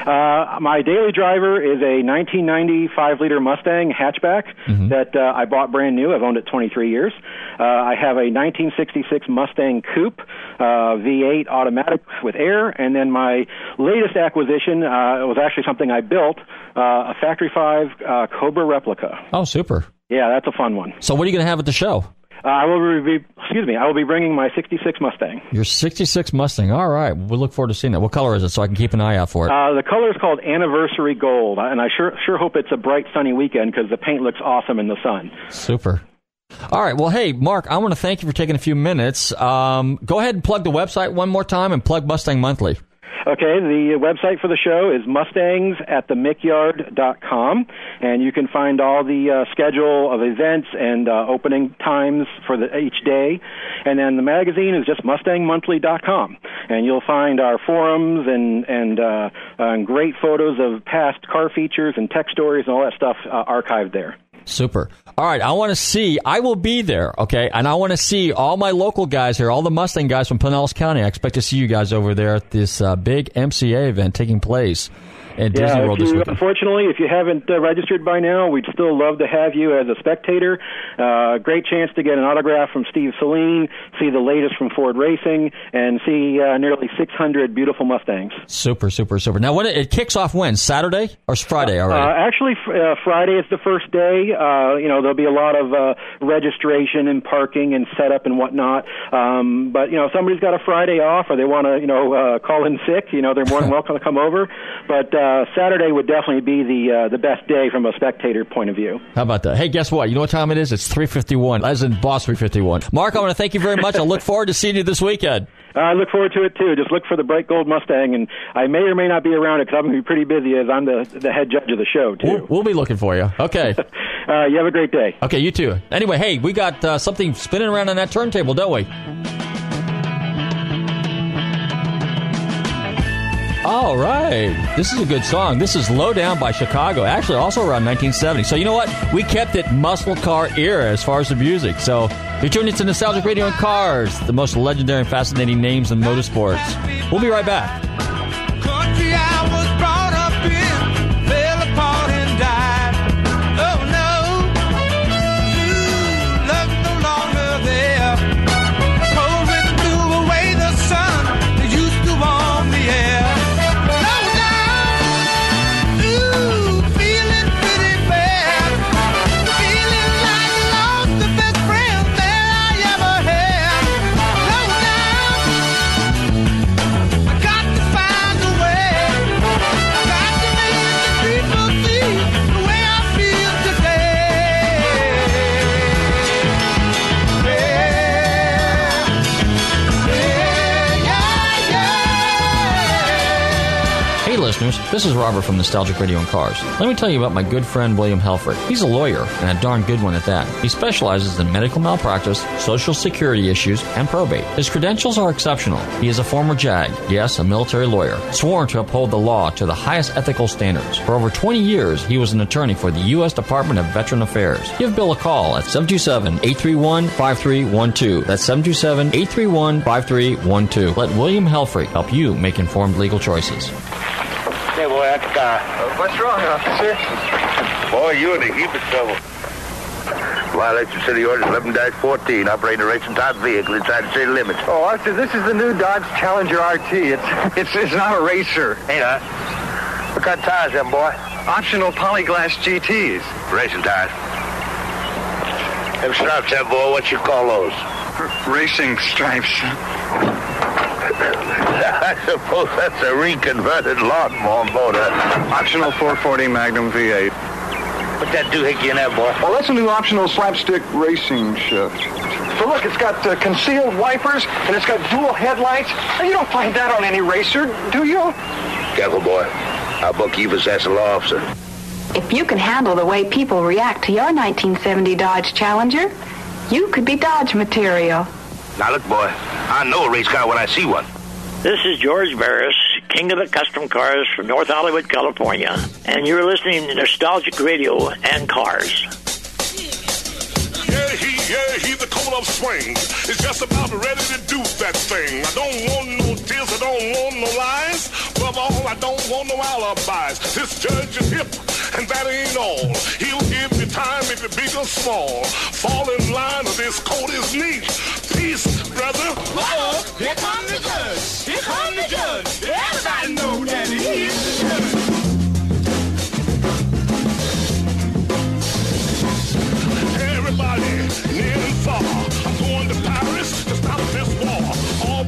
My daily driver is a 1990 5-liter Mustang hatchback that I bought brand new. I've owned it 23 years. I have a 1966 Mustang Coupe V8 automatic with air, and then my latest acquisition was actually something I built, a Factory 5 Cobra replica. Oh, super. Yeah, that's a fun one. So what are you going to have at the show? I will be bringing my 66 Mustang. Your 66 Mustang. All right. We'll look forward to seeing that. What color is it so I can keep an eye out for it? The color is called Anniversary Gold, and I sure hope it's a bright, sunny weekend because the paint looks awesome in the sun. Super. All right. Well, hey, Mark, I want to thank you for taking a few minutes. Go ahead and plug the website one more time and plug Mustang Monthly. Okay, the website for the show is mustangsatthemickyard.com, and you can find all the schedule of events and opening times for each day. And then the magazine is just mustangmonthly.com, and you'll find our forums and great photos of past car features and tech stories and all that stuff archived there. Super. All right, I will be there, okay? And I want to see all my local guys here, all the Mustang guys from Pinellas County. I expect to see you guys over there at this big MCA event taking place at Disney World this weekend. Unfortunately, if you haven't registered by now, we'd still love to have you as a spectator. Great chance to get an autograph from Steve Saline, see the latest from Ford Racing, and see nearly 600 beautiful Mustangs. Super, super, super. Now, it kicks off when? Saturday or Friday already? Actually, Friday is the first day. There'll be a lot of registration and parking and setup and whatnot. But, if somebody's got a Friday off or they want to, call in sick, they're more than welcome to come over. But Saturday would definitely be the best day from a spectator point of view. How about that? Hey, guess what? You know what time it is? It's 3:51, as in Boss 351. Mark, I want to thank you very much. I look forward to seeing you this weekend. I look forward to it, too. Just look for the bright gold Mustang, and I may or may not be around it because I'm going to be pretty busy as I'm the head judge of the show, too. We'll be looking for you. Okay. You have a great day. Okay, you too. Anyway, hey, we got something spinning around on that turntable, don't we? All right. This is a good song. This is Low Down by Chicago, actually also around 1970. So you know what? We kept it muscle car era as far as the music. So you're tuning into Nostalgic Radio and Cars, the most legendary and fascinating names in motorsports. We'll be right back. Country I was brought up in, fell apart and died. Oh no, ooh, love's no longer there. Cold wind blew away the sun that used to warm the air. Low down, ooh, feeling pretty bad, feeling like I lost the best friend that I ever had. Low down, I got to find a way, got to make the people see the way I feel today. Hey listeners, this is Robert from Nostalgic Radio and Cars. Let me tell you about my good friend William Helfrich. He's a lawyer, and a darn good one at that. He specializes in medical malpractice, social security issues, and probate. His credentials are exceptional. He is a former JAG, yes, a military lawyer, sworn to uphold the law to the highest ethical standards. For over 20 years, he was an attorney for the U.S. Department of Veteran Affairs. Give Bill a call at 727-831-5312. That's 727-831-5312. Let William Helfrich help you make informed legal choices. Hey, boy, that guy. What's wrong, officer? Boy, you in a heap of trouble. Violation of City Order 11-14. Operating a racing type vehicle inside the city limits. Oh, officer, this is the new Dodge Challenger RT. It's not a racer. Ain't I? What kind of tires them, boy? Optional polyglass GTs. Racing tires. Them stripes, that boy, what you call those? Racing stripes. I suppose that's a reconverted lawnmower motor. Optional 440 Magnum V8. What's that doohickey in that, boy? Well, that's a new optional slapstick racing shift. So look, it's got concealed wipers, and it's got dual headlights. Now, you don't find that on any racer, do you? Careful, boy. Our bookkeeper's that's a law officer. If you can handle the way people react to your 1970 Dodge Challenger, you could be Dodge material. Now, look, boy. I know a race car when I see one. This is George Barris, king of the custom cars from North Hollywood, California, and you're listening to Nostalgic Radio and Cars. Yeah, he the cold of swing is just about ready to do that thing. I don't want no tears, I don't want no lies. Above all, I don't want no alibis. This judge is hip, and that ain't all. He'll give you time if you're big or small. Fall in line or this coat is neat. Peace, brother. Whoa, here comes the judge. Here comes the judge. Everybody know that he is the judge. Everybody, near and far, I'm going to Paris to stop this war.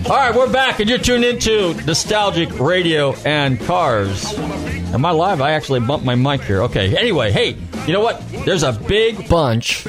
All right, we're back, and you're tuned into Nostalgic Radio and Cars. Am I live? I actually bumped my mic here. Okay, anyway, hey, you know what? There's a big bunch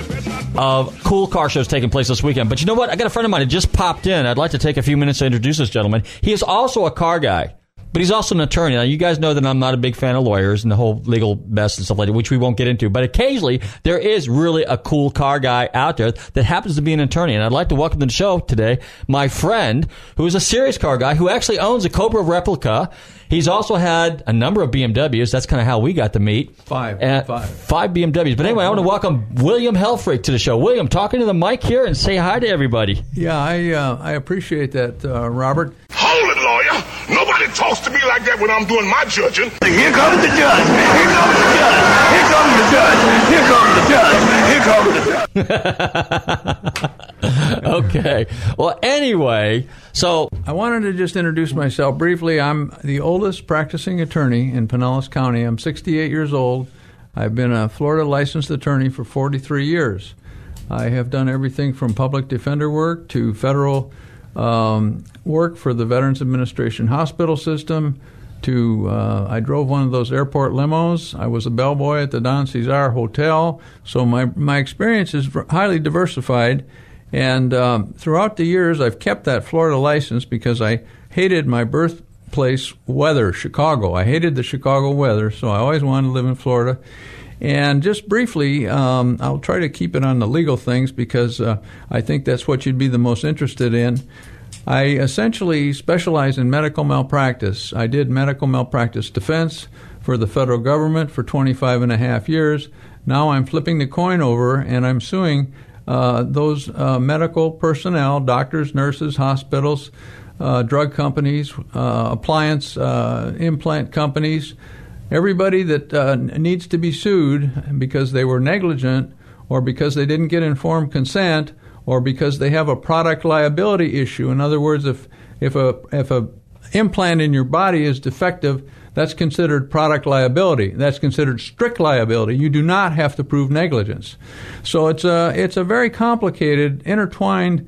of cool car shows taking place this weekend. But you know what? I got a friend of mine that just popped in. I'd like to take a few minutes to introduce this gentleman. He is also a car guy, but he's also an attorney. Now, you guys know that I'm not a big fan of lawyers and the whole legal mess and stuff like that, which we won't get into. But occasionally, there is really a cool car guy out there that happens to be an attorney. And I'd like to welcome to the show today my friend, who is a serious car guy, who actually owns a Cobra replica. He's also had a number of BMWs. That's kind of how we got to meet. Five BMWs. But anyway, I want to welcome William Helfrich to the show. William, talk into the mic here and say hi to everybody. Yeah, I appreciate that, Robert. Hold it, lawyer. Nobody talks to me like that when I'm doing my judging. Here comes the judge. Here comes the judge. Here comes the judge. Here comes the judge. Here comes the judge. Okay. Well, anyway, so I wanted to just introduce myself briefly. I'm the oldest practicing attorney in Pinellas County. I'm 68 years old. I've been a Florida licensed attorney for 43 years. I have done everything from public defender work to federal work for the Veterans Administration hospital system to I drove one of those airport limos. I was a bellboy at the Don Cesar Hotel. So my experience is highly diversified. And throughout the years, I've kept that Florida license because I hated my birthplace weather, Chicago. I hated the Chicago weather, so I always wanted to live in Florida. And just briefly, I'll try to keep it on the legal things because I think that's what you'd be the most interested in. I essentially specialize in medical malpractice. I did medical malpractice defense for the federal government for 25 and a half years. Now I'm flipping the coin over, and I'm suing those medical personnel, doctors, nurses, hospitals, drug companies, appliance, implant companies, everybody that needs to be sued because they were negligent or because they didn't get informed consent or because they have a product liability issue. In other words, if a implant in your body is defective, that's considered product liability. That's considered strict liability. You do not have to prove negligence. So it's a very complicated, intertwined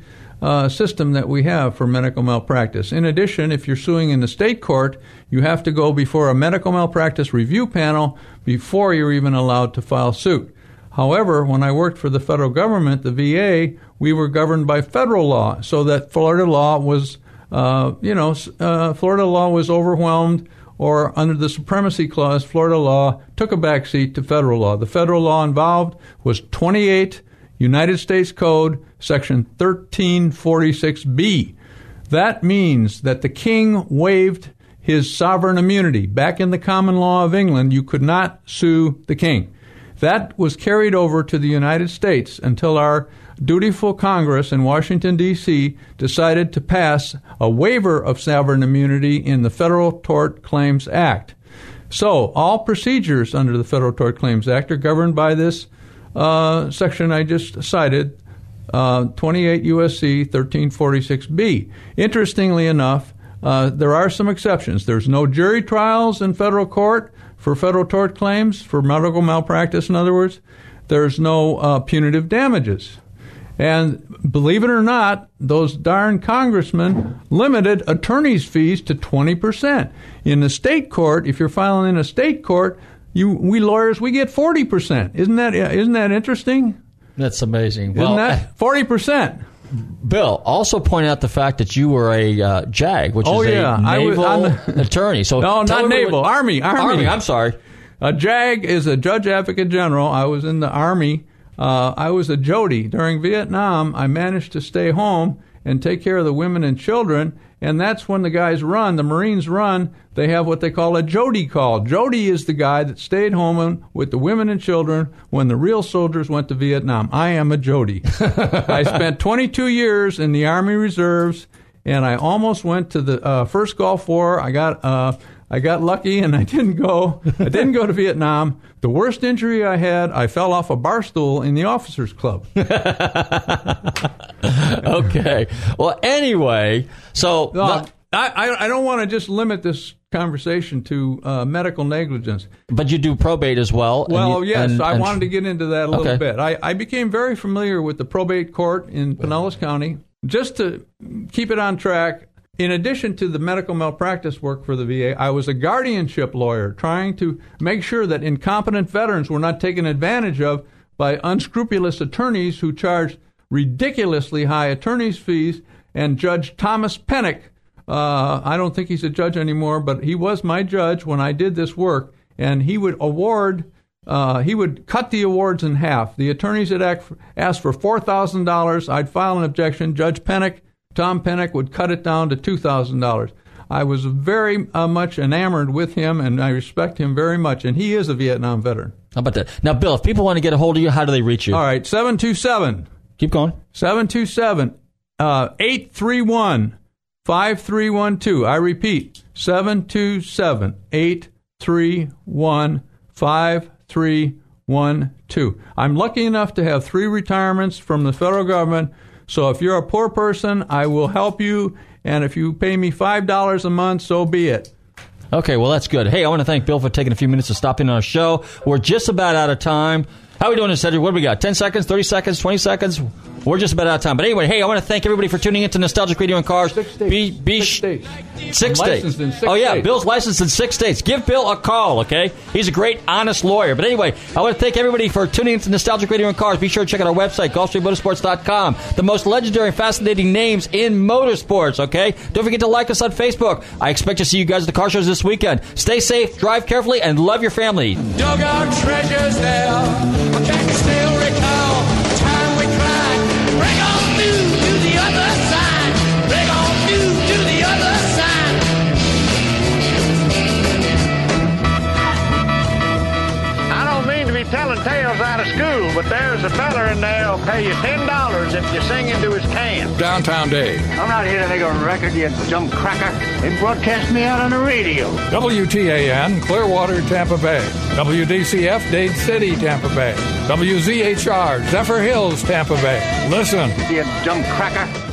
system that we have for medical malpractice. In addition, if you're suing in the state court, you have to go before a medical malpractice review panel before you're even allowed to file suit. However, when I worked for the federal government, the VA, we were governed by federal law, so that Florida law was, Florida law was overwhelmed, or under the Supremacy Clause, Florida law took a backseat to federal law. The federal law involved was 28 United States Code, Section 1346B. That means that the king waived his sovereign immunity. Back in the common law of England, you could not sue the king. That was carried over to the United States until our dutiful Congress in Washington, D.C. decided to pass a waiver of sovereign immunity in the Federal Tort Claims Act. So all procedures under the Federal Tort Claims Act are governed by this section I just cited, 28 U.S.C. 1346B. Interestingly enough, there are some exceptions. There's no jury trials in federal court for federal tort claims, for medical malpractice, in other words. There's no punitive damages. And believe it or not, those darn congressmen limited attorney's fees to 20%. In the state court, if you're filing in a state court, we lawyers, we get 40%. Isn't that interesting? That's amazing. Isn't that 40%? Bill, also point out the fact that you were a JAG, which is a naval attorney. So no, not naval. Army. I'm sorry. A JAG is a Judge Advocate General. I was in the Army. I was a Jody. During Vietnam, I managed to stay home and take care of the women and children, and that's when the Marines run, they have what they call a Jody call. Jody is the guy that stayed home with the women and children when the real soldiers went to Vietnam. I am a Jody. I spent 22 years in the Army Reserves, and I almost went to the first Gulf War. I got lucky, and I didn't go to Vietnam. The worst injury I had, I fell off a bar stool in the officers' club. Okay. Well, anyway, so... I don't want to just limit this conversation to medical negligence. But you do probate as well. Well, I wanted to get into that a little bit. I became very familiar with the probate court in Pinellas County. Just to keep it on track... In addition to the medical malpractice work for the VA, I was a guardianship lawyer trying to make sure that incompetent veterans were not taken advantage of by unscrupulous attorneys who charged ridiculously high attorney's fees. And Judge Thomas Pennock, I don't think he's a judge anymore, but he was my judge when I did this work, and he would award... he would cut the awards in half. The attorneys had asked for $4,000. I'd file an objection. Judge Pennock, Tom Pennock, would cut it down to $2,000. I was very much enamored with him, and I respect him very much, and he is a Vietnam veteran. How about that? Now, Bill, if people want to get a hold of you, how do they reach you? All right, 727. Keep going. 727-831-5312. I repeat, 727-831-5312. I'm lucky enough to have 3 retirements from the federal government. So if you're a poor person, I will help you, and if you pay me $5 a month, so be it. Okay, well, that's good. Hey, I want to thank Bill for taking a few minutes to stop in on our show. We're just about out of time. How are we doing this, Cedric? What do we got, 10 seconds, 30 seconds, 20 seconds? We're just about out of time. But anyway, hey, I want to thank everybody for tuning in to Nostalgic Radio and Cars. 6 states. Licensed in 6 states. Oh, yeah, Bill's licensed in 6 states. Give Bill a call, okay? He's a great, honest lawyer. But anyway, I want to thank everybody for tuning in to Nostalgic Radio and Cars. Be sure to check out our website, GulfstreamMotorsports.com. The most legendary and fascinating names in motorsports, okay? Don't forget to like us on Facebook. I expect to see you guys at the car shows this weekend. Stay safe, drive carefully, and love your family. Dug out treasures there. I can still recall the time we cried. Bring on new to the other side. Bring on new. telling tales out of school, but there's a fella in there who'll pay you $10 if you sing into his can. Downtown Dave. I'm not here to make a record, you dumb cracker. They broadcast me out on the radio. WTAN, Clearwater, Tampa Bay. WDCF, Dade City, Tampa Bay. WZHR, Zephyr Hills, Tampa Bay. Listen. You dumb cracker.